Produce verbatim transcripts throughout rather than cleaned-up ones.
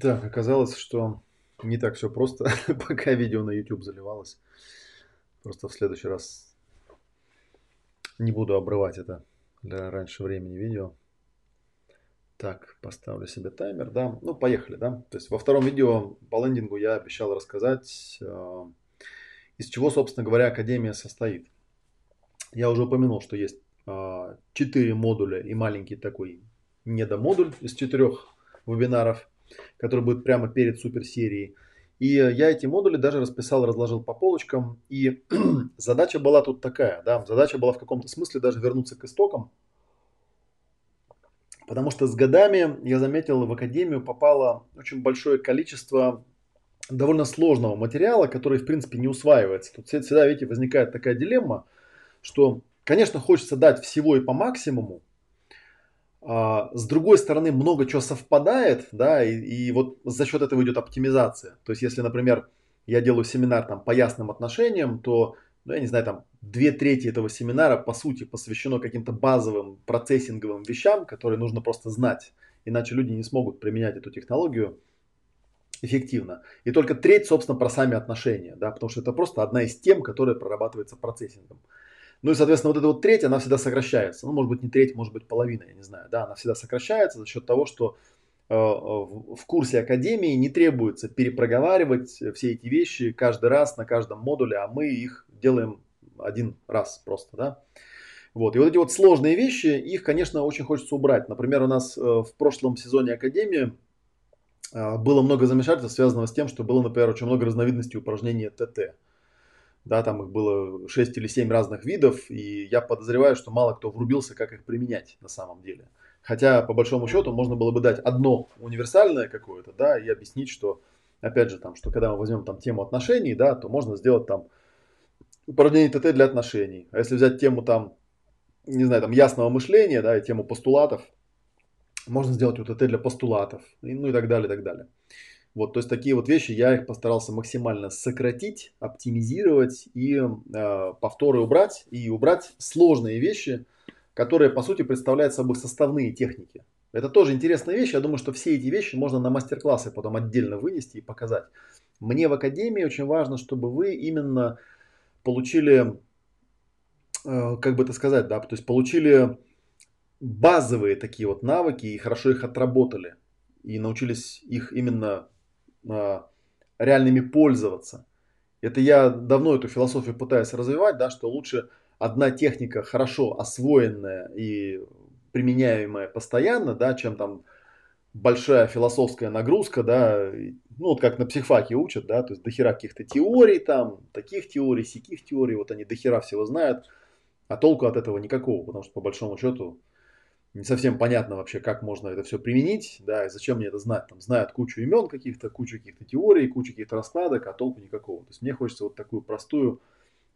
Так, оказалось, что не так все просто, пока видео на YouTube заливалось. Просто в следующий раз не буду обрывать это для раньше времени видео. Так, поставлю себе таймер, да. Ну, поехали, да. То есть во втором видео по лендингу я обещал рассказать, из чего, собственно говоря, Академия состоит. Я уже упомянул, что есть четыре модуля и маленький такой недомодуль из четырех вебинаров, который будет прямо перед суперсерией. И я эти модули даже расписал, разложил по полочкам. И задача была тут такая, да, задача была в каком-то смысле даже вернуться к истокам. Потому что с годами, я заметил, в Академию попало очень большое количество довольно сложного материала, который, в принципе, не усваивается. Тут всегда, видите, возникает такая дилемма, что, конечно, хочется дать всего и по максимуму. С другой стороны, много чего совпадает, да, и, и вот за счет этого идет оптимизация. То есть, если, например, я делаю семинар там по ясным отношениям, то, ну, я не знаю, там две трети этого семинара, по сути, посвящено каким-то базовым процессинговым вещам, которые нужно просто знать, иначе люди не смогут применять эту технологию эффективно. И только треть, собственно, про сами отношения, да, потому что это просто одна из тем, которая прорабатывается процессингом. Ну и, соответственно, вот эта вот треть, она всегда сокращается. Ну, может быть, не треть, может быть, половина, я не знаю. Да, она всегда сокращается за счет того, что э, в курсе Академии не требуется перепроговаривать все эти вещи каждый раз на каждом модуле, а мы их делаем один раз просто, да. Вот. И вот эти вот сложные вещи, их, конечно, очень хочется убрать. Например, у нас э, в прошлом сезоне Академии э, было много замешательств, связанного с тем, что было, например, очень много разновидностей упражнения ТТ. Да, там их было шесть или семь разных видов, и я подозреваю, что мало кто врубился, как их применять на самом деле. Хотя, по большому счету, можно было бы дать одно универсальное какое-то, да, и объяснить, что, опять же, там, что когда мы возьмем там тему отношений, да, то можно сделать там упражнение ТТ для отношений. А если взять тему там, не знаю, там ясного мышления, да, и тему постулатов, можно сделать УТТ для постулатов, и, ну и так далее, и так далее. Вот, то есть такие вот вещи я их постарался максимально сократить, оптимизировать и э, повторы убрать. И убрать сложные вещи, которые по сути представляют собой составные техники. Это тоже интересная вещь. Я думаю, что все эти вещи можно на мастер-классы потом отдельно вынести и показать. Мне в Академии очень важно, чтобы вы именно получили, э, как бы это сказать, да, то есть получили базовые такие вот навыки и хорошо их отработали. И научились их именно реальными пользоваться. Это я давно эту философию пытаюсь развивать, да, что лучше одна техника хорошо освоенная и применяемая постоянно, да, чем там большая философская нагрузка, да, ну вот как на психфаке учат, да, то есть дохера каких-то теорий там, таких теорий, сяких теорий, вот они дохера всего знают, а толку от этого никакого, потому что по большому счету не совсем понятно вообще, как можно это все применить, да, и зачем мне это знать. Там знают кучу имен каких-то, кучу каких-то теорий, кучу каких-то раскладок, а толку никакого. То есть мне хочется вот такую простую,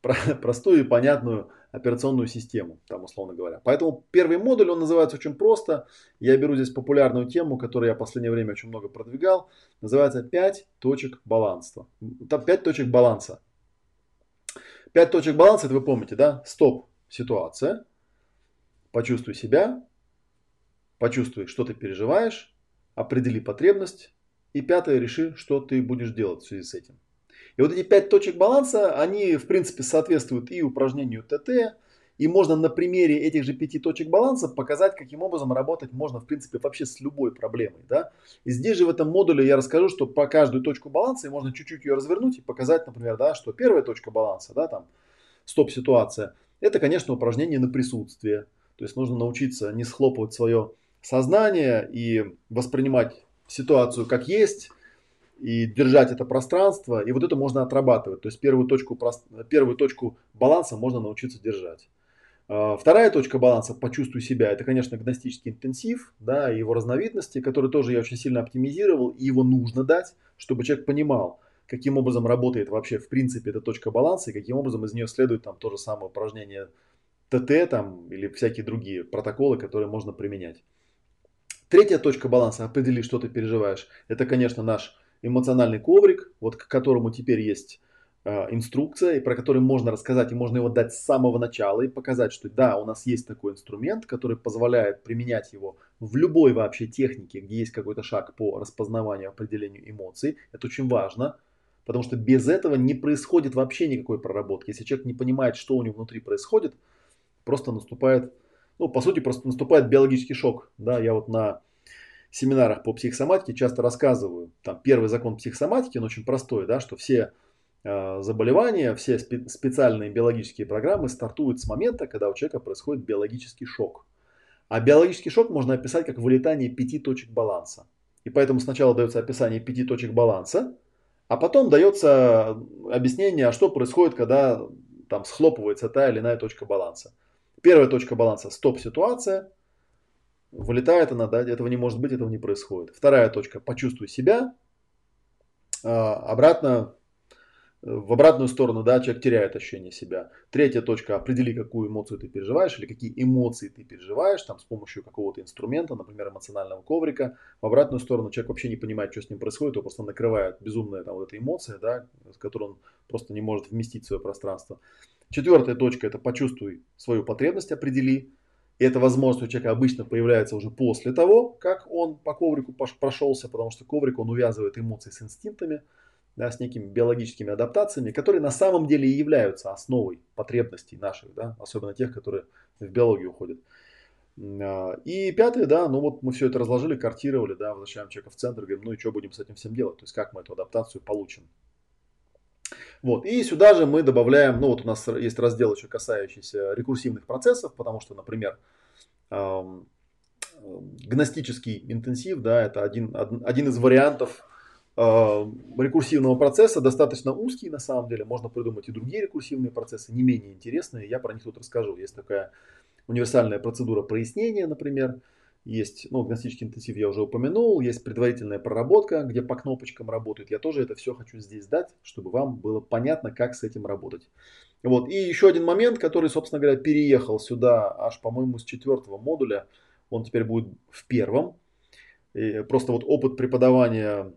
про, простую и понятную операционную систему, там условно говоря. Поэтому первый модуль, он называется очень просто. Я беру здесь популярную тему, которую я в последнее время очень много продвигал. Называется «Пять точек баланса». Там пять точек баланса. Пять точек баланса, это вы помните, да? Стоп, ситуация. Почувствуй себя. Почувствуй, что ты переживаешь, определи потребность, и пятое, реши, что ты будешь делать в связи с этим. И вот эти пять точек баланса, они в принципе соответствуют и упражнению ТТ, и можно на примере этих же пяти точек баланса показать, каким образом работать можно в принципе вообще с любой проблемой. Да? И здесь же в этом модуле я расскажу, что по каждую точку баланса можно чуть-чуть ее развернуть и показать, например, да, что первая точка баланса, да, там, стоп-ситуация, это, конечно, упражнение на присутствие. То есть нужно научиться не схлопывать свое сознание и воспринимать ситуацию как есть, и держать это пространство, и вот это можно отрабатывать. То есть первую точку, первую точку баланса можно научиться держать. Вторая точка баланса «Почувствуй себя» – это, конечно, гностический интенсив, да, его разновидности, которые тоже я очень сильно оптимизировал, и его нужно дать, чтобы человек понимал, каким образом работает вообще в принципе эта точка баланса, и каким образом из нее следует там то же самое упражнение ТТ там или всякие другие протоколы, которые можно применять. Третья точка баланса, определи, что ты переживаешь, это, конечно, наш эмоциональный коврик, вот к которому теперь есть инструкция, про которую можно рассказать, и можно его дать с самого начала и показать, что да, у нас есть такой инструмент, который позволяет применять его в любой вообще технике, где есть какой-то шаг по распознаванию, определению эмоций. Это очень важно, потому что без этого не происходит вообще никакой проработки. Если человек не понимает, что у него внутри происходит, просто наступает, ну, по сути, просто наступает биологический шок. Да, я вот на семинарах по психосоматике часто рассказываю, там первый закон психосоматики, он очень простой, да, что все заболевания, все спе- специальные биологические программы стартуют с момента, когда у человека происходит биологический шок. А биологический шок можно описать как вылетание пяти точек баланса. И поэтому сначала дается описание пяти точек баланса, а потом дается объяснение, что происходит, когда там схлопывается та или иная точка баланса. Первая точка баланса – стоп-ситуация. Вылетает она, да, этого не может быть, этого не происходит. Вторая точка – почувствуй себя. Обратно, в обратную сторону, да, человек теряет ощущение себя. Третья точка – определи, какую эмоцию ты переживаешь или какие эмоции ты переживаешь там, с помощью какого-то инструмента, например, эмоционального коврика. В обратную сторону человек вообще не понимает, что с ним происходит, его просто накрывает безумная там, вот эта эмоция, да, с которой он просто не может вместить в свое пространство. Четвертая точка – это почувствуй свою потребность, определи. И эта возможность у человека обычно появляется уже после того, как он по коврику прошелся, потому что коврик он увязывает эмоции с инстинктами. Да, с некими биологическими адаптациями, которые на самом деле и являются основой потребностей наших, да, особенно тех, которые в биологию уходят. И пятое, да, ну вот мы все это разложили, картировали, да, возвращаем человека в центр, говорим, ну и что будем с этим всем делать, то есть как мы эту адаптацию получим. Вот, и сюда же мы добавляем, ну вот у нас есть раздел еще касающийся рекурсивных процессов, потому что, например, эм, гностический интенсив, да, это один, один из вариантов рекурсивного процесса, достаточно узкий на самом деле, можно придумать и другие рекурсивные процессы, не менее интересные, я про них тут расскажу. Есть такая универсальная процедура прояснения, например, есть, ну, гностический интенсив я уже упомянул, есть предварительная проработка, где по кнопочкам работают, я тоже это все хочу здесь дать, чтобы вам было понятно, как с этим работать. Вот, и еще один момент, который, собственно говоря, переехал сюда аж, по-моему, с четвертого модуля, он теперь будет в первом, и просто вот опыт преподавания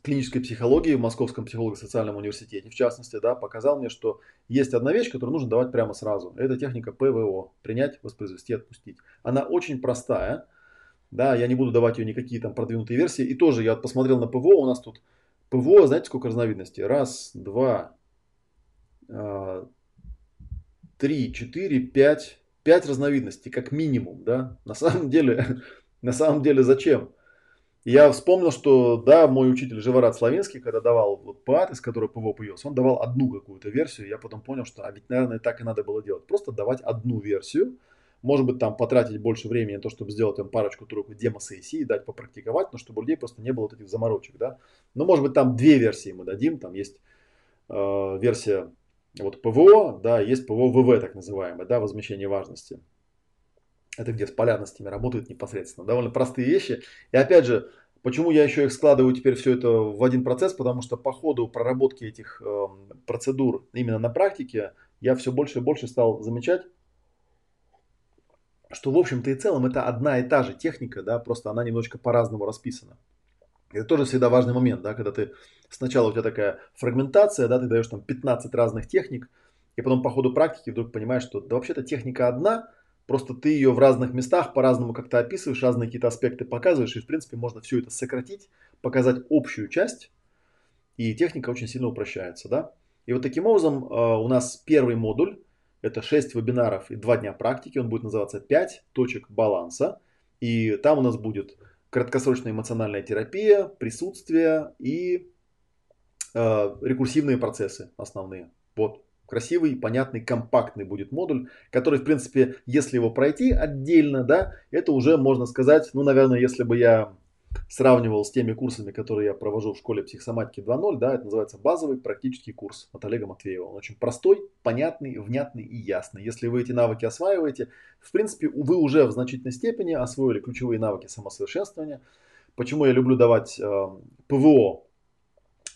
клинической психологии в Московском психолого-социальном университете, в частности, да, показал мне, что есть одна вещь, которую нужно давать прямо сразу. Это техника ПВО. Принять, воспроизвести, отпустить. Она очень простая. Да, я не буду давать ее никакие там продвинутые версии. И тоже я посмотрел на ПВО. У нас тут ПВО, знаете, сколько разновидностей? Раз, два, э, три, четыре, пять. Пять разновидностей, как минимум. Да? На самом деле, на самом деле зачем? Я вспомнил, что, да, мой учитель Живорад Славинский, когда давал вот ПАТ, из которого ПВО появился, он давал одну какую-то версию. Я потом понял, что, а ведь, наверное, так и надо было делать. Просто давать одну версию. Может быть, там потратить больше времени на то, чтобы сделать там парочку-тройку демо-сессий, дать попрактиковать, но чтобы у людей просто не было вот этих заморочек, да. Ну, может быть, там две версии мы дадим. Там есть э, версия вот ПВО, да, есть ПВО-ВВ, так называемое, да, возмещение важности. Это где с полярностями работают непосредственно. Довольно простые вещи. И опять же, почему я еще их складываю теперь все это в один процесс? Потому что по ходу проработки этих э, процедур именно на практике я все больше и больше стал замечать, что в общем-то и целом это одна и та же техника, да, просто она немножечко по-разному расписана. Это тоже всегда важный момент, да, когда ты сначала у тебя такая фрагментация, да, ты даешь там пятнадцать разных техник, и потом по ходу практики вдруг понимаешь, что да, вообще-то техника одна. Просто ты ее в разных местах по-разному как-то описываешь, разные какие-то аспекты показываешь. И, в принципе, можно все это сократить, показать общую часть. И техника очень сильно упрощается. Да? И вот таким образом у нас первый модуль. Это шесть вебинаров и два дня практики. Он будет называться «Пять точек баланса». И там у нас будет краткосрочная эмоциональная терапия, присутствие и э, рекурсивные процессы основные. Вот. Красивый, понятный, компактный будет модуль, который, в принципе, если его пройти отдельно, да, это уже можно сказать, ну, наверное, если бы я сравнивал с теми курсами, которые я провожу в школе психосоматики два ноль, да, это называется базовый практический курс от Олега Матвеева. Он очень простой, понятный, внятный и ясный. Если вы эти навыки осваиваете, в принципе, вы уже в значительной степени освоили ключевые навыки самосовершенствования. Почему я люблю давать э, ПВО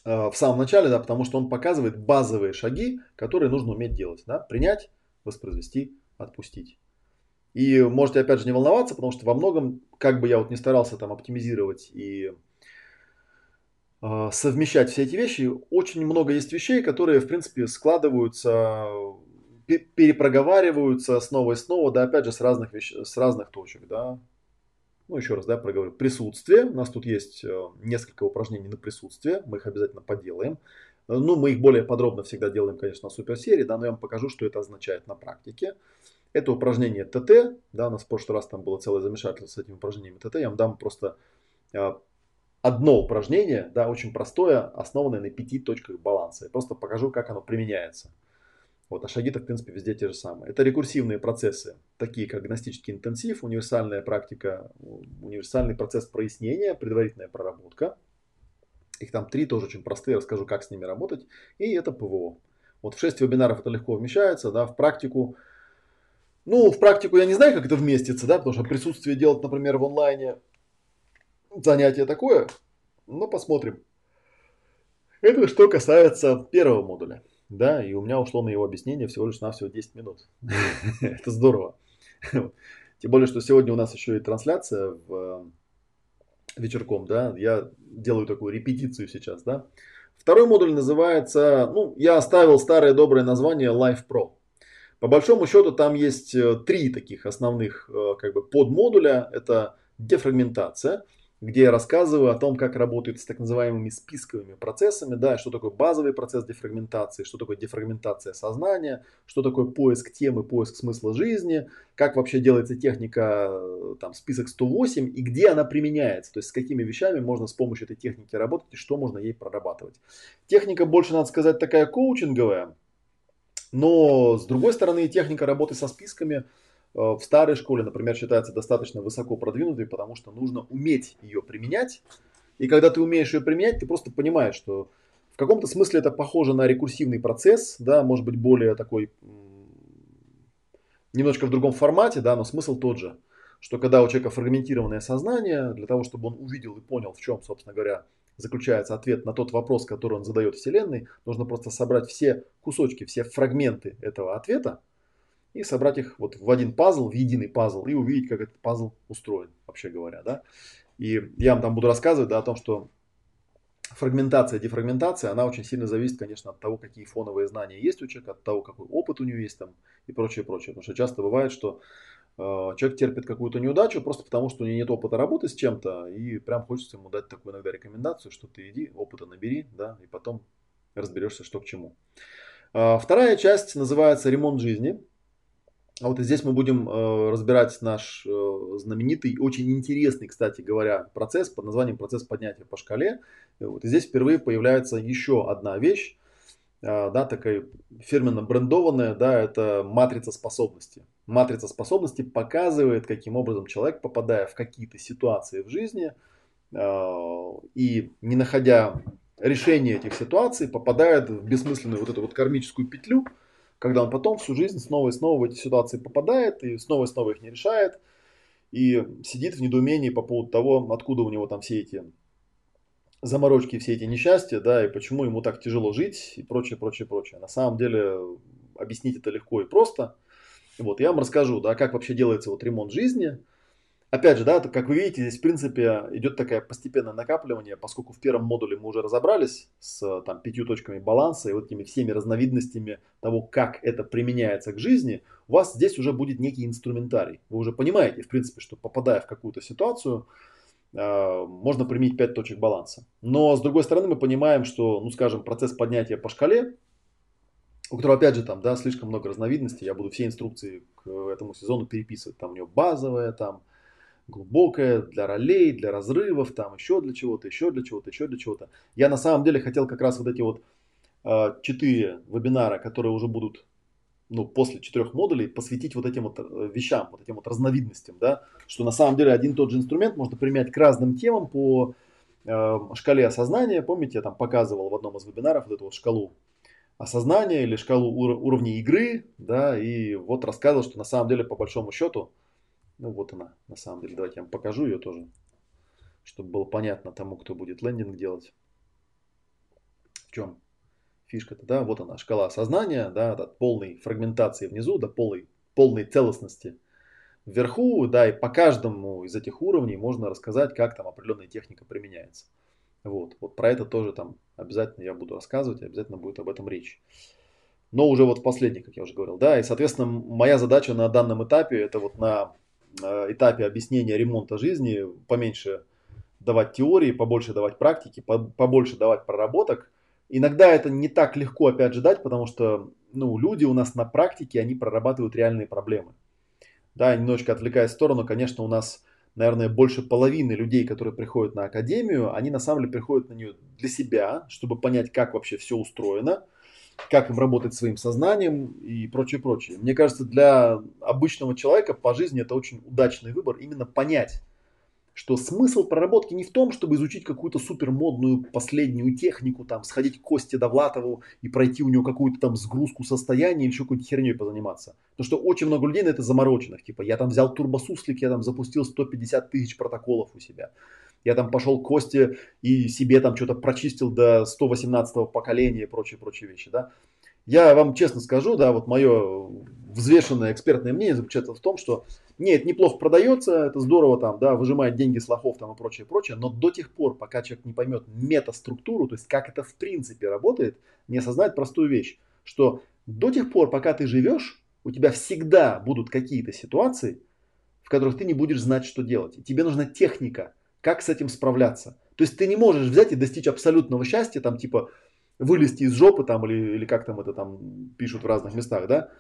в самом начале, да, потому что он показывает базовые шаги, которые нужно уметь делать. Да? Принять, воспроизвести, отпустить. И можете, опять же, не волноваться, потому что во многом, как бы я вот не старался там оптимизировать и совмещать все эти вещи. Очень много есть вещей, которые, в принципе, складываются, перепроговариваются снова и снова, да, опять же, с разных, вещ... с разных точек, да. Ну, еще раз, да, проговорю. Присутствие. У нас тут есть несколько упражнений на присутствие, мы их обязательно поделаем. Ну, мы их более подробно всегда делаем, конечно, на суперсерии, да, но я вам покажу, что это означает на практике. Это упражнение ТТ, да, у нас в прошлый раз там было целое замешательство с этими упражнениями ТТ, я вам дам просто одно упражнение, да, очень простое, основанное на пяти точках баланса. Я просто покажу, как оно применяется. Вот, а шаги-то, в принципе, везде те же самые. Это рекурсивные процессы, такие как гностический интенсив, универсальная практика, универсальный процесс прояснения, предварительная проработка. Их там три, тоже очень простые, расскажу, как с ними работать. И это ПВО. Вот в шесть вебинаров это легко вмещается, да, в практику. Ну, в практику я не знаю, как это вместится, да, потому что присутствие делать, например, в онлайне занятие такое. Но посмотрим. Это что касается первого модуля, да, и у меня ушло на его объяснение всего лишь навсего десять минут. Это здорово. Тем более, что сегодня у нас еще и трансляция в... вечерком, да, я делаю такую репетицию сейчас, да. Второй модуль называется, ну, я оставил старое доброе название лайф Про. По большому счету там есть три таких основных, как бы, подмодуля. Это дефрагментация, где я рассказываю о том, как работают с так называемыми списковыми процессами, да, что такое базовый процесс дефрагментации, что такое дефрагментация сознания, что такое поиск темы, поиск смысла жизни, как вообще делается техника там, список сто восемь и где она применяется, то есть с какими вещами можно с помощью этой техники работать и что можно ей прорабатывать. Техника больше, надо сказать, такая коучинговая, но с другой стороны техника работы со списками в старой школе, например, считается достаточно высоко продвинутой, потому что нужно уметь ее применять. И когда ты умеешь ее применять, ты просто понимаешь, что в каком-то смысле это похоже на рекурсивный процесс, да, может быть, более такой, немножко в другом формате, да, но смысл тот же, что когда у человека фрагментированное сознание, для того, чтобы он увидел и понял, в чем, собственно говоря, заключается ответ на тот вопрос, который он задает Вселенной, нужно просто собрать все кусочки, все фрагменты этого ответа, и собрать их вот в один пазл, в единый пазл, и увидеть, как этот пазл устроен, вообще говоря, да. И я вам там буду рассказывать, да, о том, что фрагментация, дефрагментация, она очень сильно зависит, конечно, от того, какие фоновые знания есть у человека, от того, какой опыт у него есть там и прочее, прочее. Потому что часто бывает, что э, человек терпит какую-то неудачу просто потому, что у него нет опыта работы с чем-то, и прям хочется ему дать такую иногда рекомендацию, что ты иди, опыта набери, да, и потом разберешься, что к чему. Э, вторая часть называется «Ремонт жизни». А вот и здесь мы будем э, разбирать наш э, знаменитый, очень интересный, кстати говоря, процесс под названием процесс поднятия по шкале. И вот и здесь впервые появляется еще одна вещь, э, да, такая фирменно брендованная, да, это матрица способностей. Матрица способностей показывает, каким образом человек, попадая в какие-то ситуации в жизни э, и не находя решения этих ситуаций, попадает в бессмысленную вот эту вот кармическую петлю, когда он потом всю жизнь снова и снова в эти ситуации попадает, и снова и снова их не решает, и сидит в недоумении по поводу того, откуда у него там все эти заморочки, все эти несчастья, да, и почему ему так тяжело жить, и прочее, прочее, прочее. На самом деле, объяснить это легко и просто. Вот, я вам расскажу, да, как вообще делается вот ремонт жизни. Опять же, да, как вы видите, здесь, в принципе, идет такое постепенное накапливание, поскольку в первом модуле мы уже разобрались с там, пятью точками баланса и вот этими всеми разновидностями того, как это применяется к жизни, у вас здесь уже будет некий инструментарий. Вы уже понимаете, в принципе, что попадая в какую-то ситуацию, э, можно применить пять точек баланса. Но, с другой стороны, мы понимаем, что, ну, скажем, процесс поднятия по шкале, у которого, опять же, там, да, слишком много разновидностей, я буду все инструкции к этому сезону переписывать, там у него базовая, там, глубокая, для ролей, для разрывов, там еще для чего-то, еще для чего-то, еще для чего-то. Я на самом деле хотел как раз вот эти вот четыре э, вебинара, которые уже будут, ну, после четырех модулей, посвятить вот этим вот вещам, вот этим вот разновидностям, да, что на самом деле один и тот же инструмент можно применять к разным темам по э, шкале осознания. Помните, я там показывал в одном из вебинаров вот эту вот шкалу осознания или шкалу ур- уровней игры, да, и вот рассказывал, что на самом деле по большому счету, ну вот она, на самом деле. Давайте я вам покажу ее тоже, чтобы было понятно тому, кто будет лендинг делать. В чем фишка-то, да? Вот она, шкала осознания, да, от полной фрагментации внизу до полной, полной целостности вверху, да, и по каждому из этих уровней можно рассказать, как там определенная техника применяется. Вот, вот про это тоже там обязательно я буду рассказывать, обязательно будет об этом речь. Но уже вот в последний, как я уже говорил, да, и, соответственно, моя задача на данном этапе, это вот на этапе объяснения ремонта жизни, поменьше давать теории, побольше давать практики, побольше давать проработок. Иногда это не так легко, опять же, дать, потому что, ну, люди у нас на практике, они прорабатывают реальные проблемы. Да, немножечко отвлекаясь в сторону, конечно, у нас, наверное, больше половины людей, которые приходят на Академию, они на самом деле приходят на нее для себя, чтобы понять, как вообще все устроено, как им работать своим сознанием и прочее, прочее. Мне кажется, для обычного человека по жизни это очень удачный выбор, именно понять, что смысл проработки не в том, чтобы изучить какую-то супермодную последнюю технику, там, сходить к Косте Довлатову и пройти у него какую-то там сгрузку состояния или еще какой-то херней позаниматься. Потому что очень много людей на это замороченных. Типа, я там взял турбосуслик, я там запустил сто пятьдесят тысяч протоколов у себя. Я там пошел к Косте и себе там что-то прочистил до сто восемнадцатого поколения и прочие-прочие вещи, да. Я вам честно скажу, да, вот мое взвешенное экспертное мнение заключается в том, что нет, это неплохо продается, это здорово там, да, выжимает деньги с лохов там и прочее, прочее, но до тех пор, пока человек не поймет метаструктуру, то есть как это в принципе работает, не осознать простую вещь, что до тех пор, пока ты живешь, у тебя всегда будут какие-то ситуации, в которых ты не будешь знать, что делать. И тебе нужна техника, как с этим справляться. То есть ты не можешь взять и достичь абсолютного счастья, там типа вылезти из жопы там или, или как там это там пишут в разных местах, да.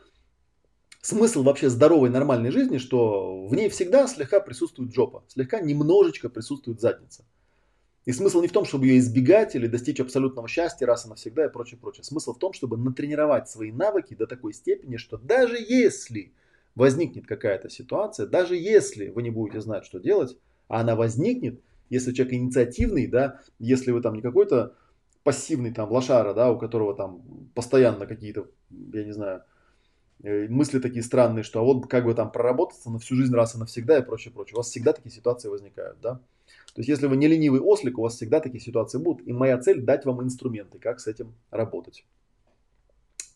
Смысл вообще здоровой нормальной жизни, что в ней всегда слегка присутствует жопа, слегка немножечко присутствует задница. И смысл не в том, чтобы ее избегать или достичь абсолютного счастья раз и навсегда и прочее, прочее. Смысл в том, чтобы натренировать свои навыки до такой степени, что даже если возникнет какая-то ситуация, даже если вы не будете знать, что делать, а она возникнет, если человек инициативный, да, если вы там не какой-то пассивный там лошара, да, у которого там постоянно какие-то, я не знаю, мысли такие странные, что а вот как бы там проработаться на всю жизнь раз и навсегда и прочее, прочее. У вас всегда такие ситуации возникают, да. То есть, если вы не ленивый ослик, у вас всегда такие ситуации будут. И моя цель – дать вам инструменты, как с этим работать.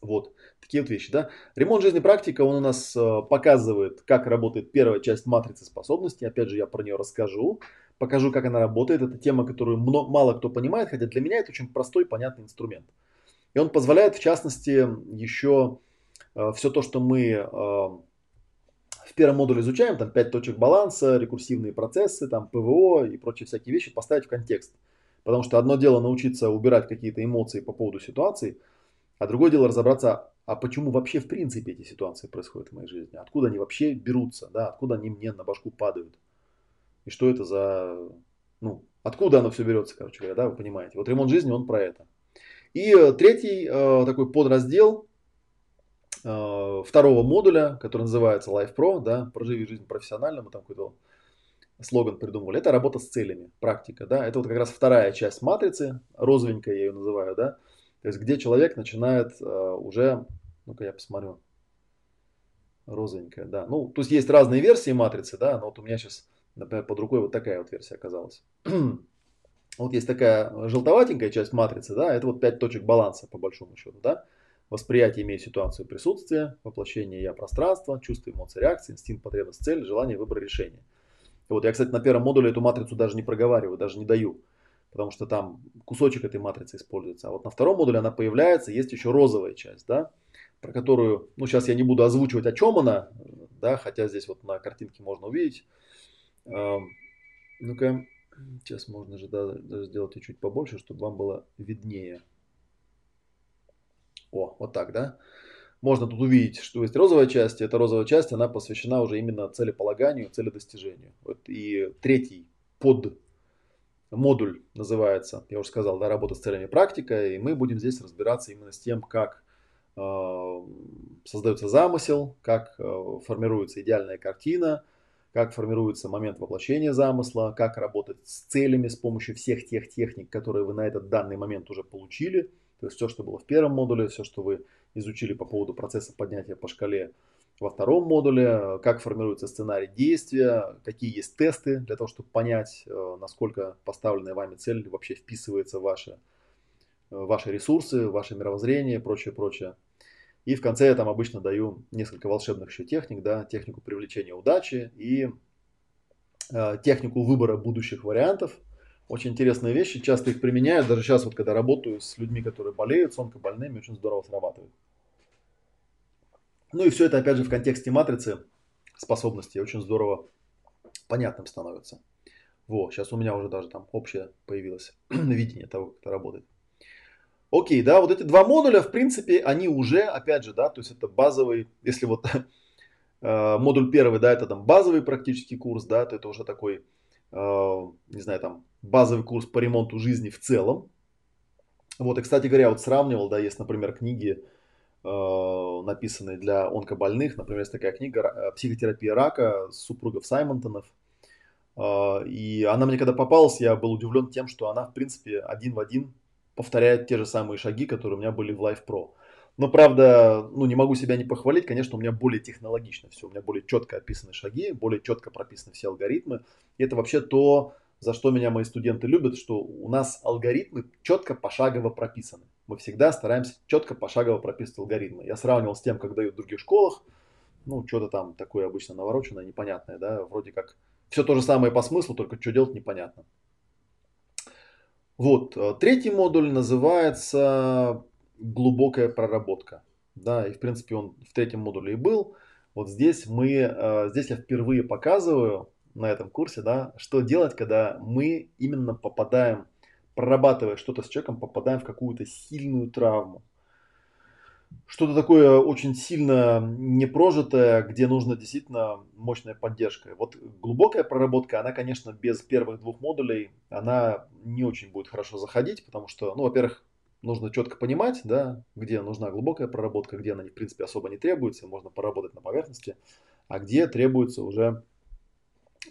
Вот. Такие вот вещи, да. Ремонт жизни практика, он у нас показывает, как работает первая часть матрицы способностей. Опять же, я про нее расскажу. Покажу, как она работает. Это тема, которую мало кто понимает, хотя для меня это очень простой, понятный инструмент. И он позволяет, в частности, еще... Все то, что мы в первом модуле изучаем, там пять точек баланса, рекурсивные процессы, там ПВО и прочие всякие вещи, поставить в контекст. Потому что одно дело научиться убирать какие-то эмоции по поводу ситуации, а другое дело разобраться, а почему вообще в принципе эти ситуации происходят в моей жизни, откуда они вообще берутся, да, откуда они мне на башку падают. И что это за... Ну, откуда оно все берется, короче говоря, да, вы понимаете. Вот ремонт жизни, он про это. И третий такой подраздел второго модуля, который называется лайф Про, да, проживи жизнь профессионально, мы там какой-то слоган придумывали, это работа с целями, практика, да, это вот как раз вторая часть матрицы, розовенькая я ее называю, да, то есть где человек начинает уже, ну-ка я посмотрю, розовенькая, да, ну, то есть есть разные версии матрицы, да, но вот у меня сейчас, например, под рукой вот такая вот версия оказалась. Вот есть такая желтоватенькая часть матрицы, да, это вот пять точек баланса, по большому счету, да. Восприятие, имея ситуацию, присутствие, воплощение я, пространство, чувство, эмоции, реакции, инстинкт, потребность, цель, желание, выбор, решение. И вот я, кстати, на первом модуле эту матрицу даже не проговариваю, даже не даю, потому что там кусочек этой матрицы используется. А вот на втором модуле она появляется, есть еще розовая часть, да, про которую, ну, сейчас я не буду озвучивать, о чем она, да, хотя здесь вот на картинке можно увидеть. Ну-ка, сейчас можно же даже сделать ее чуть побольше, чтобы вам было виднее. О, вот так, да? Можно тут увидеть, что есть розовая часть. Эта розовая часть, она посвящена уже именно целеполаганию, целедостижению. Вот. И третий подмодуль называется, я уже сказал, да, работа с целями, практика. И мы будем здесь разбираться именно с тем, как э, создается замысел, как э, формируется идеальная картина, как формируется момент воплощения замысла, как работать с целями с помощью всех тех техник, которые вы на этот данный момент уже получили. То есть все, что было в первом модуле, все, что вы изучили по поводу процесса поднятия по шкале во втором модуле, как формируется сценарий действия, какие есть тесты для того, чтобы понять, насколько поставленная вами цель вообще вписывается в ваши, ваши ресурсы, ваше мировоззрение и прочее, прочее. И в конце я там обычно даю несколько волшебных еще техник, да, технику привлечения удачи и э, технику выбора будущих вариантов. Очень интересные вещи, часто их применяют. Даже сейчас, вот, когда работаю с людьми, которые болеют, с онкобольными, очень здорово срабатывает. Ну и все это, опять же, в контексте матрицы способностей очень здорово понятным становится. Во, сейчас у меня уже даже там общее появилось видение того, как это работает. Окей, да, вот эти два модуля, в принципе, они уже, опять же, да, то есть это базовый, если вот э, модуль первый, да, это там базовый практический курс, да, то это уже такой, э, не знаю, там базовый курс по ремонту жизни в целом. Вот, и, кстати говоря, вот сравнивал, да, есть, например, книги, э, написанные для онкобольных, например, есть такая книга «Психотерапия рака» супругов Саймонтонов. И она мне когда попалась, я был удивлен тем, что она, в принципе, один в один повторяет те же самые шаги, которые у меня были в лайф Про. Но, правда, ну, не могу себя не похвалить, конечно, у меня более технологично все, у меня более четко описаны шаги, более четко прописаны все алгоритмы. И это вообще то, за что меня мои студенты любят, что у нас алгоритмы четко пошагово прописаны. Мы всегда стараемся четко пошагово прописывать алгоритмы. Я сравнивал с тем, как дают в других школах, ну, что-то там такое обычно навороченное, непонятное, да, вроде как... Все то же самое по смыслу, только что делать непонятно. Вот, третий модуль называется «Глубокая проработка». Да, и в принципе он в третьем модуле и был. Вот здесь мы, здесь я впервые показываю на этом курсе, да, что делать, когда мы именно попадаем, прорабатывая что-то с человеком, попадаем в какую-то сильную травму. Что-то такое очень сильно непрожитое, где нужна действительно мощная поддержка. Вот глубокая проработка, она, конечно, без первых двух модулей, она не очень будет хорошо заходить, потому что, ну, во-первых, нужно четко понимать, да, где нужна глубокая проработка, где она, в принципе, особо не требуется, можно поработать на поверхности, а где требуется уже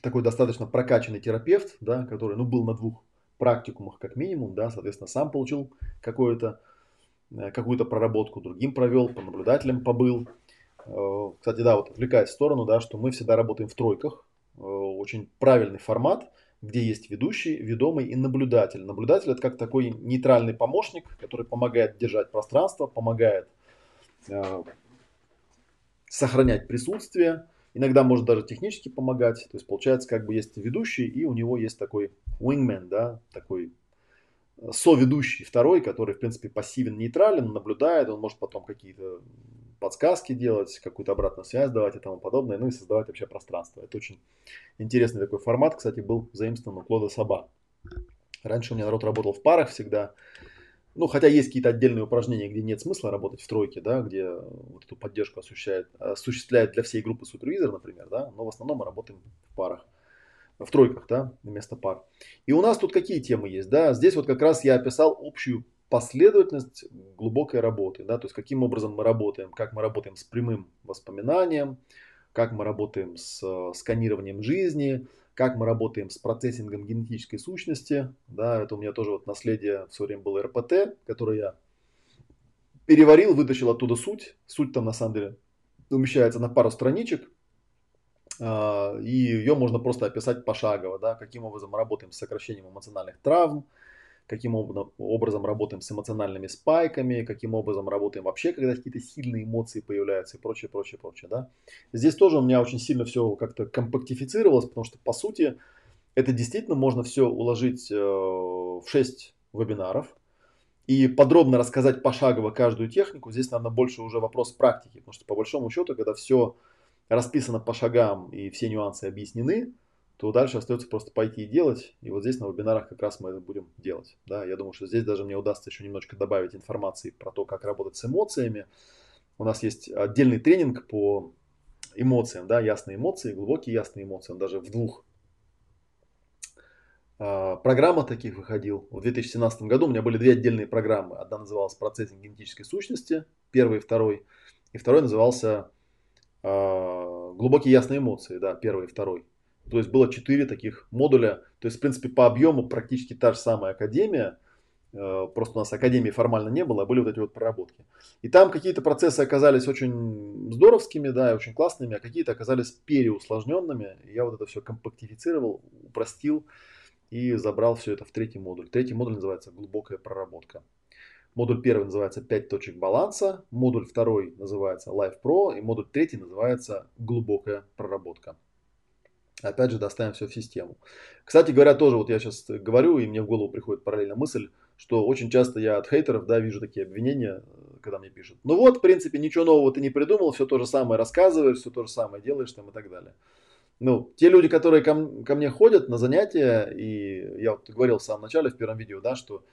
такой достаточно прокачанный терапевт, да, который, ну, был на двух практикумах как минимум, да, соответственно, сам получил какое-то какую-то проработку, другим провел, по наблюдателям побыл. Кстати, да, вот отвлекаясь в сторону, да, что мы всегда работаем в тройках. Очень правильный формат, где есть ведущий, ведомый и наблюдатель. Наблюдатель – это как такой нейтральный помощник, который помогает держать пространство, помогает э, сохранять присутствие. Иногда может даже технически помогать. То есть, получается, как бы есть ведущий, и у него есть такой wingman, да, такой соведущий второй, который, в принципе, пассивен, нейтрален, наблюдает, он может потом какие-то подсказки делать, какую-то обратную связь давать и тому подобное, ну и создавать вообще пространство. Это очень интересный такой формат, кстати, был заимствован у Клода Саба. Раньше у меня народ работал в парах всегда, ну, хотя есть какие-то отдельные упражнения, где нет смысла работать в тройке, да, где вот эту поддержку осуществляет, осуществляет для всей группы супервизор, например, да, но в основном мы работаем в парах. В тройках, да, вместо пар. И у нас тут какие темы есть, да? Здесь вот как раз я описал общую последовательность глубокой работы, да, то есть каким образом мы работаем, как мы работаем с прямым воспоминанием, как мы работаем с сканированием жизни, как мы работаем с процессингом генетической сущности, да, это у меня тоже вот наследие, все время было эр пэ тэ, которое я переварил, вытащил оттуда суть, суть там на самом деле умещается на пару страничек, и ее можно просто описать пошагово, да, каким образом мы работаем с сокращением эмоциональных травм, каким образом работаем с эмоциональными спайками, каким образом работаем вообще, когда какие-то сильные эмоции появляются и прочее, прочее, прочее, да. Здесь тоже у меня очень сильно все как-то компактифицировалось, потому что, по сути, это действительно можно все уложить в шесть вебинаров и подробно рассказать пошагово каждую технику. Здесь, наверное, больше уже вопрос практики, потому что, по большому счету, когда все расписано по шагам и все нюансы объяснены, то дальше остается просто пойти и делать. И вот здесь на вебинарах как раз мы это будем делать. Да, я думаю, что здесь даже мне удастся еще немножечко добавить информации про то, как работать с эмоциями. У нас есть отдельный тренинг по эмоциям, да, ясные эмоции, глубокие ясные эмоции. Он даже в двух э, программах таких выходил. В две тысячи семнадцатом году у меня были две отдельные программы. Одна называлась «Процессинг генетической сущности», первый и второй. И второй назывался «Глубокие ясные эмоции», да, первый и второй. То есть было четыре таких модуля. То есть, в принципе, по объему практически та же самая академия. Просто у нас академии формально не было, а были вот эти вот проработки. И там какие-то процессы оказались очень здоровскими, да, и очень классными, а какие-то оказались переусложненными. Я вот это все компактифицировал, упростил и забрал все это в третий модуль. Третий модуль называется «Глубокая проработка». Модуль первый называется «Пять точек баланса», модуль второй называется «Лайф Про» и модуль третий называется «Глубокая проработка». опять же доставим все в систему. Кстати говоря, тоже вот я сейчас говорю, и мне в голову приходит параллельно мысль, что очень часто я от хейтеров, да, вижу такие обвинения, когда мне пишут: ну вот, в принципе, ничего нового ты не придумал, все то же самое рассказываешь, все то же самое делаешь там и так далее. Ну, те люди, которые ко, ко мне ходят на занятия, и я вот говорил в самом начале, в первом видео, да, что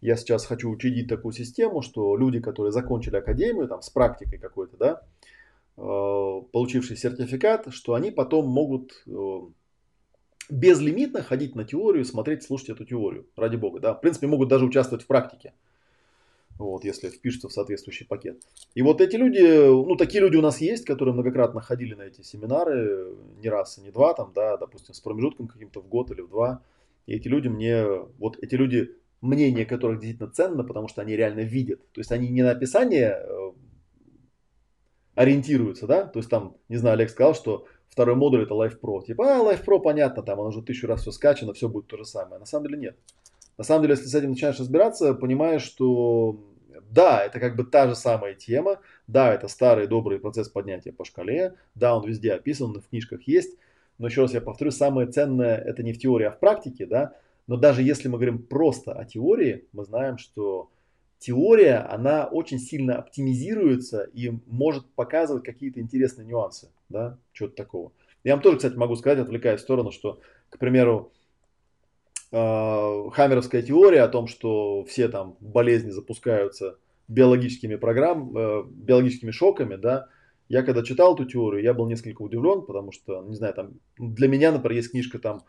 я сейчас хочу учредить такую систему, что люди, которые закончили академию, там, с практикой какой-то, да, получивший сертификат, что они потом могут безлимитно ходить на теорию, смотреть, слушать эту теорию, ради бога, да, в принципе, могут даже участвовать в практике, вот, если впишутся в соответствующий пакет. И вот эти люди, ну, такие люди у нас есть, которые многократно ходили на эти семинары, не раз и не два, там, да, допустим, с промежутком каким-то в год или в два, и эти люди мне, вот эти люди, мнение которых действительно ценно, потому что они реально видят, то есть они не на описание ориентируются, да, то есть там, не знаю, Олег сказал, что второй модуль это лайф Про, типа, а, лайф Про понятно, там, оно уже тысячу раз все скачано, все будет то же самое, на самом деле нет. На самом деле, если с этим начинаешь разбираться, понимаешь, что да, это как бы та же самая тема, да, это старый добрый процесс поднятия по шкале, да, он везде описан, в книжках есть, но еще раз я повторю, самое ценное это не в теории, а в практике, да, но даже если мы говорим просто о теории, мы знаем, что теория, она очень сильно оптимизируется и может показывать какие-то интересные нюансы, да, чего-то такого. Я вам тоже, кстати, могу сказать, отвлекаясь в сторону, что, к примеру, хаммеровская теория о том, что все там болезни запускаются биологическими программами, биологическими шоками, да, я когда читал эту теорию, я был несколько удивлен, потому что, не знаю, там, для меня, например, есть книжка там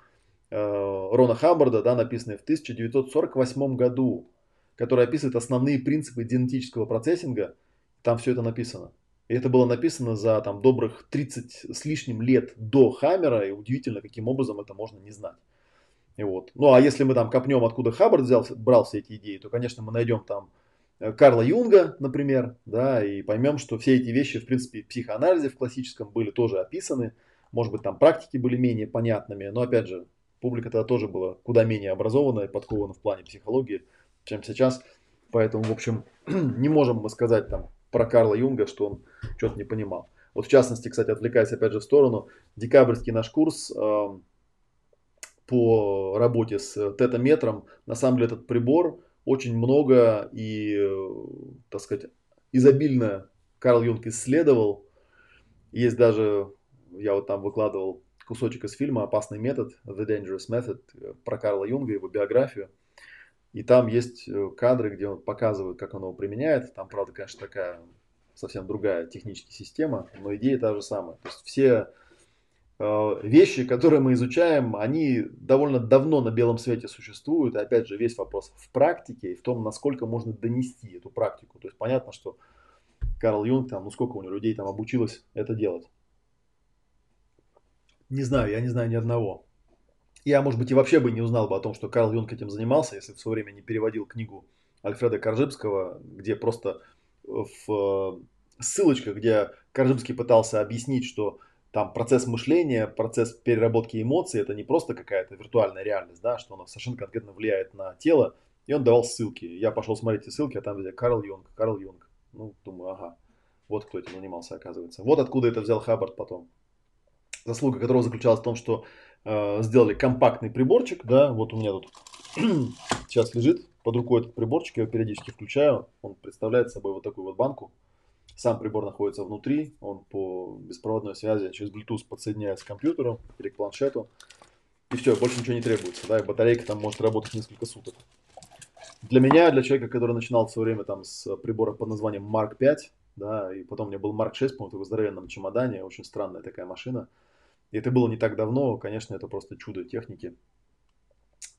Рона Хаббарда, да, написанная в тысяча девятьсот сорок восьмом году, который описывает основные принципы генетического процессинга, там все это написано. И это было написано за там, добрых тридцать с лишним лет до Хаммера, и удивительно, каким образом это можно не знать. И вот. Ну а если мы там копнем, откуда Хаббард взял, брал все эти идеи, то, конечно, мы найдем там Карла Юнга, например, да, и поймем, что все эти вещи, в принципе, в психоанализе в классическом были тоже описаны, может быть, там практики были менее понятными, но, опять же, публика тогда тоже была куда менее образованная, подкована в плане психологии, чем сейчас, поэтому, в общем, не можем мы сказать там про Карла Юнга, что он что-то не понимал. Вот в частности, кстати, отвлекаясь опять же в сторону, декабрьский наш курс э, по работе с тета-метром, на самом деле этот прибор очень много и, э, так сказать, изобильно Карл Юнг исследовал. Есть даже, я вот там выкладывал кусочек из фильма «Опасный метод», «The Dangerous Method», про Карла Юнга, его биографию. И там есть кадры, где он показывает, как он его применяет. Там, правда, конечно, такая совсем другая техническая система, но идея та же самая. То есть все вещи, которые мы изучаем, они довольно давно на белом свете существуют. И опять же, весь вопрос в практике и в том, насколько можно донести эту практику. То есть понятно, что Карл Юнг, там, ну сколько у него людей там обучилось это делать? Не знаю, я не знаю ни одного. Я, может быть, и вообще бы не узнал бы о том, что Карл Юнг этим занимался, если бы в свое время не переводил книгу Альфреда Коржибского, где просто в ссылочках, где Коржибский пытался объяснить, что там процесс мышления, процесс переработки эмоций, это не просто какая-то виртуальная реальность, да, что она совершенно конкретно влияет на тело, и он давал ссылки. Я пошел смотреть эти ссылки, а там где Карл Юнг, Карл Юнг. Ну, думаю, ага, вот кто этим занимался, оказывается. Вот откуда это взял Хаббард потом. Заслуга которого заключалась в том, что э, сделали компактный приборчик, да, вот у меня тут сейчас лежит под рукой этот приборчик, я его периодически включаю, он представляет собой вот такую вот банку, сам прибор находится внутри, он по беспроводной связи через Bluetooth подсоединяется к компьютеру или к планшету, и все, больше ничего не требуется, да, и батарейка там может работать несколько суток. Для меня, для человека, который начинал в свое время там с прибора под названием марк пять, да, и потом у меня был марк шесть, по-моему, в здоровенном чемодане, очень странная такая машина. И это было не так давно, конечно, это просто чудо техники.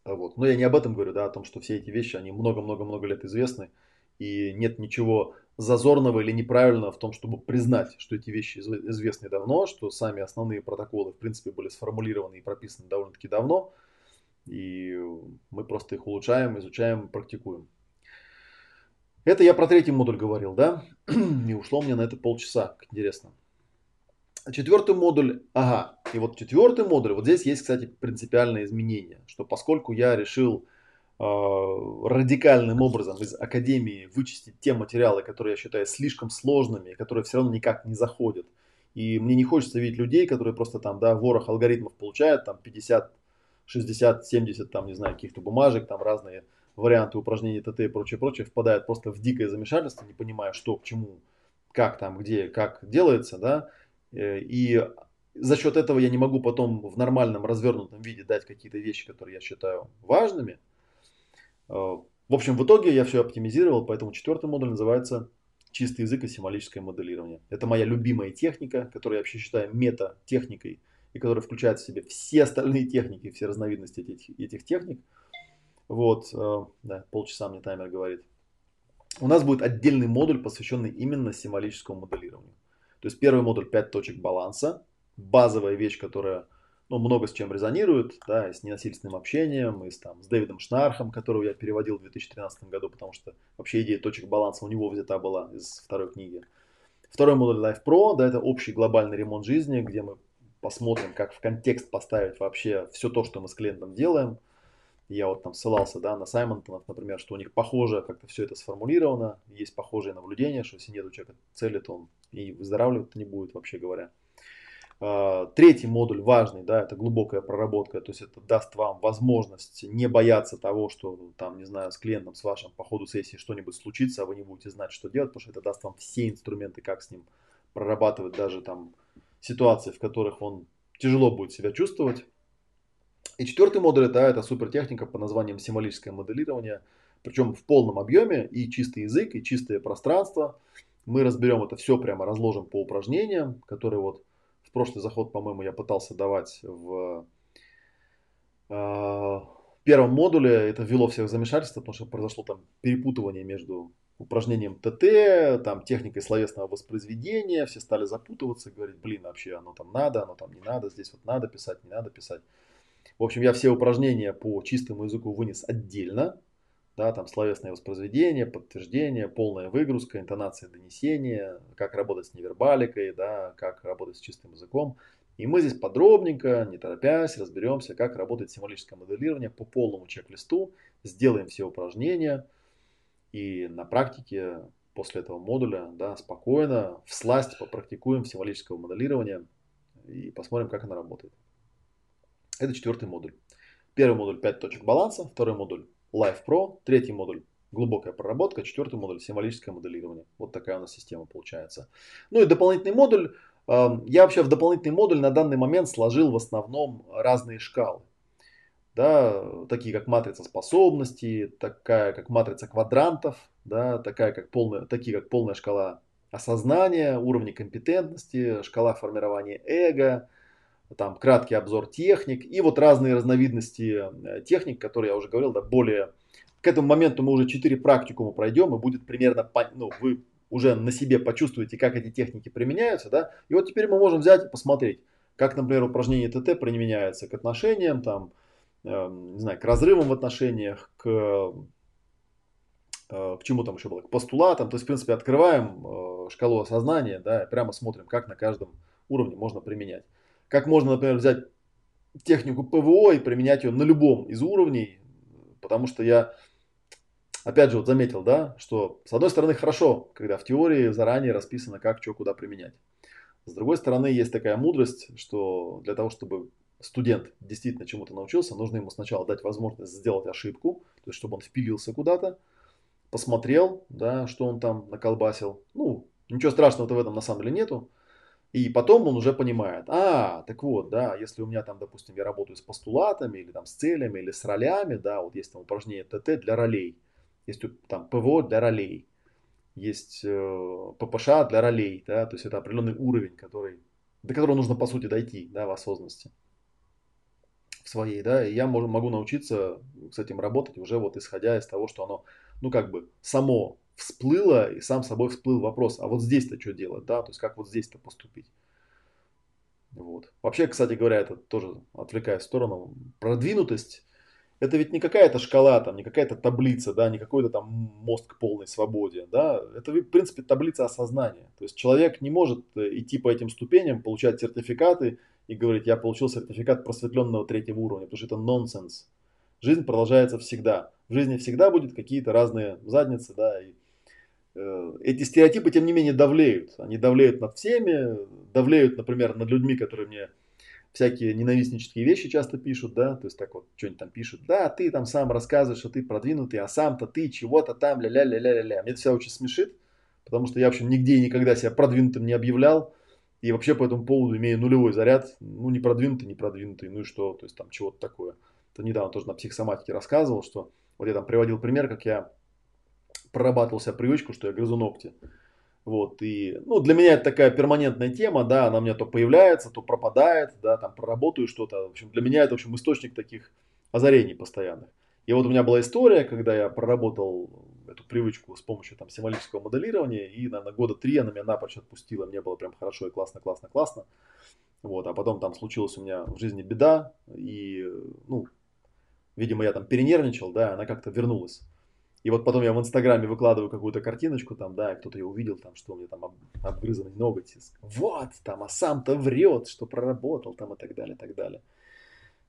Вот. Но я не об этом говорю, да, о том, что все эти вещи, они много-много-много лет известны. И нет ничего зазорного или неправильного в том, чтобы признать, что эти вещи известны давно, что сами основные протоколы, в принципе, были сформулированы и прописаны довольно-таки давно. И мы просто их улучшаем, изучаем, практикуем. Это я про третий модуль говорил, да? И ушло мне на это полчаса, интересно. Четвертый модуль, ага, и вот четвертый модуль, вот здесь есть, кстати, принципиальное изменение, что поскольку я решил э, радикальным образом из академии вычистить те материалы, которые я считаю слишком сложными, которые все равно никак не заходят, И мне не хочется видеть людей, которые просто там, да, ворох алгоритмов получают, там пятьдесят, шестьдесят, семьдесят, там, не знаю, каких-то бумажек, там разные варианты упражнений, ТТ и прочее, прочее, впадают просто в дикое замешательство, не понимая, что, к чему, как там, где, как делается, да, и за счет этого я не могу потом в нормальном развернутом виде дать какие-то вещи, которые я считаю важными. В общем, в итоге я все оптимизировал, поэтому четвертый модуль называется «Чистый язык и символическое моделирование». Это моя любимая техника, которую я вообще считаю мета-техникой, и которая включает в себе все остальные техники, все разновидности этих, этих техник. Вот, да, полчаса мне таймер говорит. У нас будет отдельный модуль, посвященный именно символическому моделированию. То есть первый модуль «Пять точек баланса». Базовая вещь, которая, ну, много с чем резонирует, да, и с ненасильственным общением, и с, там, с Дэвидом Шнархом, которого я переводил в две тысячи тринадцатом году, потому что вообще идея точек баланса у него взята была из второй книги. Второй модуль «Лайф Про», да, это общий глобальный ремонт жизни, где мы посмотрим, как в контекст поставить вообще все то, что мы с клиентом делаем. Я вот там ссылался, да, на Саймонтонов, например, что у них похоже как-то все это сформулировано, есть похожие наблюдения, что если нет у человека цели, то он и выздоравливать не будет, вообще говоря. Третий модуль важный, да, это глубокая проработка, то есть это даст вам возможность не бояться того, что там, не знаю, с клиентом, с вашим по ходу сессии что-нибудь случится, а вы не будете знать, что делать, потому что это даст вам все инструменты, как с ним прорабатывать даже там ситуации, в которых он тяжело будет себя чувствовать. И четвертый модуль, да, это супертехника под названием символическое моделирование, причем в полном объеме, и чистый язык, и чистое пространство. Мы разберем это все, прямо разложим по упражнениям, которые вот в прошлый заход, по-моему, я пытался давать в э, первом модуле. Это ввело всех в замешательство, потому что произошло там перепутывание между упражнением ТТ, там, техникой словесного воспроизведения. Все стали запутываться, говорить, блин, вообще оно там надо, оно там не надо, здесь вот надо писать, не надо писать. В общем, я все упражнения по чистому языку вынес отдельно. Да, там словесное воспроизведение, подтверждение, полная выгрузка, интонация донесения, как работать с невербаликой, да, как работать с чистым языком. И мы здесь подробненько, не торопясь, разберемся, как работает символическое моделирование по полному чек-листу. Сделаем все упражнения. И на практике после этого модуля, да, спокойно, всласть попрактикуем символическое моделирование и посмотрим, как оно работает. Это четвертый модуль. Первый модуль «Пять точек баланса», второй модуль Life Pro, третий модуль глубокая проработка, четвертый модуль символическое моделирование. Вот такая у нас система получается. Ну и дополнительный модуль. Я вообще в дополнительный модуль на данный момент сложил в основном разные шкалы. Да, такие как матрица способностей, такая как матрица квадрантов, да, такая как полная, такие как полная шкала осознания, уровни компетентности, шкала формирования эго. Там краткий обзор техник и вот разные разновидности техник, которые я уже говорил, да, более... К этому моменту мы уже четыре практикума пройдем, и будет примерно, ну, вы уже на себе почувствуете, как эти техники применяются, да, и вот теперь мы можем взять и посмотреть, как, например, упражнение ТТ применяется к отношениям, там, э, не знаю, к разрывам в отношениях, к, э, к чему там еще было, к постулатам, то есть, в принципе, открываем э, шкалу осознания, да, и прямо смотрим, как на каждом уровне можно применять. Как можно, например, взять технику ПВО и применять ее на любом из уровней, потому что я, опять же, вот заметил, да, что с одной стороны хорошо, когда в теории заранее расписано, как, что, куда применять. С другой стороны, есть такая мудрость, что для того, чтобы студент действительно чему-то научился, нужно ему сначала дать возможность сделать ошибку, то есть чтобы он впилился куда-то, посмотрел, да, что он там наколбасил. Ну, ничего страшного-то в этом на самом деле нету. И потом он уже понимает, а, так вот, да, если у меня там, допустим, я работаю с постулатами, или там с целями, или с ролями, да, вот есть там упражнение ТТ для ролей, есть там ПВО для ролей, есть э, ППШ для ролей, да, то есть это определенный уровень, который, до которого нужно, по сути, дойти, да, в осознанности в своей, да, и я могу, могу научиться с этим работать уже вот исходя из того, что оно, ну, как бы само всплыло, и сам собой всплыл вопрос, а вот здесь-то что делать, да, то есть как вот здесь-то поступить. Вот. Вообще, кстати говоря, это тоже, отвлекаясь в сторону, продвинутость, это ведь не какая-то шкала, там, не какая-то таблица, да, не какой-то там мост к полной свободе, да, это, в принципе, таблица осознания, то есть человек не может идти по этим ступеням, получать сертификаты и говорить, я получил сертификат просветленного третьего уровня, потому что это нонсенс. Жизнь продолжается всегда, в жизни всегда будут какие-то разные задницы, да, и эти стереотипы, тем не менее, давлеют. Они давлеют над всеми, давлеют, например, над людьми, которые мне всякие ненавистнические вещи часто пишут, да, то есть так вот что-нибудь там пишут, да, ты там сам рассказываешь, что ты продвинутый, а сам-то ты чего-то там, ля-ля-ля-ля-ля. Мне это всегда очень смешит, потому что я, в общем, нигде и никогда себя продвинутым не объявлял, и вообще по этому поводу имею нулевой заряд, ну, не продвинутый, не продвинутый, ну и что, то есть там чего-то такое. Это недавно тоже на психосоматике рассказывал, что вот я там приводил пример, как я прорабатывал себе привычку, что я грызу ногти. Вот, и, ну, для меня это такая перманентная тема, да, она у меня то появляется, то пропадает, да, там проработаю что-то. В общем, для меня это, в общем, источник таких озарений постоянных. И вот у меня была история, когда я проработал эту привычку с помощью там символического моделирования, и, наверное, года три она меня напрочь отпустила, мне было прям хорошо и классно, классно, классно. Вот, а потом там случилась у меня в жизни беда, и, ну, видимо, я там перенервничал, да, она как-то вернулась. И вот потом я в Инстаграме выкладываю какую-то картиночку, там, да, и кто-то ее увидел, там, что у меня там об, обгрызанный ноготь. Вот, там, а сам-то врет, что проработал, там, и так далее, и так далее.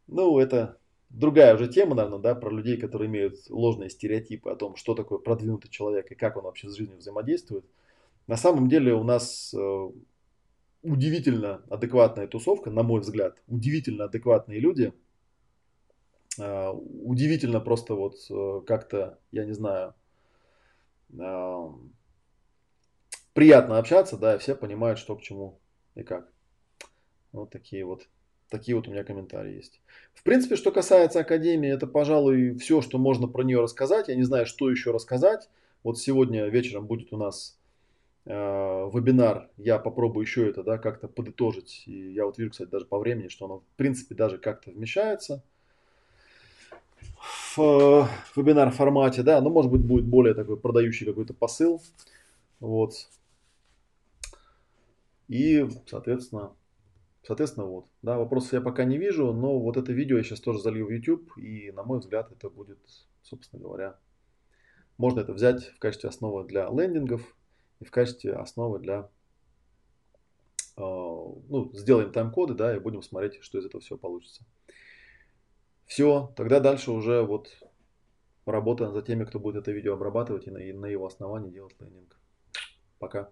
Ну, это другая уже тема, наверное, да, про людей, которые имеют ложные стереотипы о том, что такое продвинутый человек и как он вообще с жизнью взаимодействует. На самом деле у нас э, удивительно адекватная тусовка, на мой взгляд, удивительно адекватные люди. Uh, удивительно просто вот uh, как-то, я не знаю, uh, приятно общаться, да, и все понимают, что к чему и как. Вот такие вот, такие вот у меня комментарии есть. В принципе, что касается Академии, это, пожалуй, все, что можно про нее рассказать. Я не знаю, что еще рассказать. Вот сегодня вечером будет у нас uh, вебинар. Я попробую еще это, да, как-то подытожить. И я вот вижу, кстати, даже по времени, что оно, в принципе, даже как-то вмещается в вебинар формате, да, но, ну, может быть, будет более такой продающий какой-то посыл, вот, и, соответственно, соответственно, вот, да, вопросов я пока не вижу, но вот это видео я сейчас тоже залью в YouTube, и, на мой взгляд, это будет, собственно говоря, можно это взять в качестве основы для лендингов и в качестве основы для, э, ну, сделаем тайм-коды, да, и будем смотреть, что из этого всего получится. Все, тогда дальше уже вот работа за теми, кто будет это видео обрабатывать и на, и на его основании делать лендинг. Пока.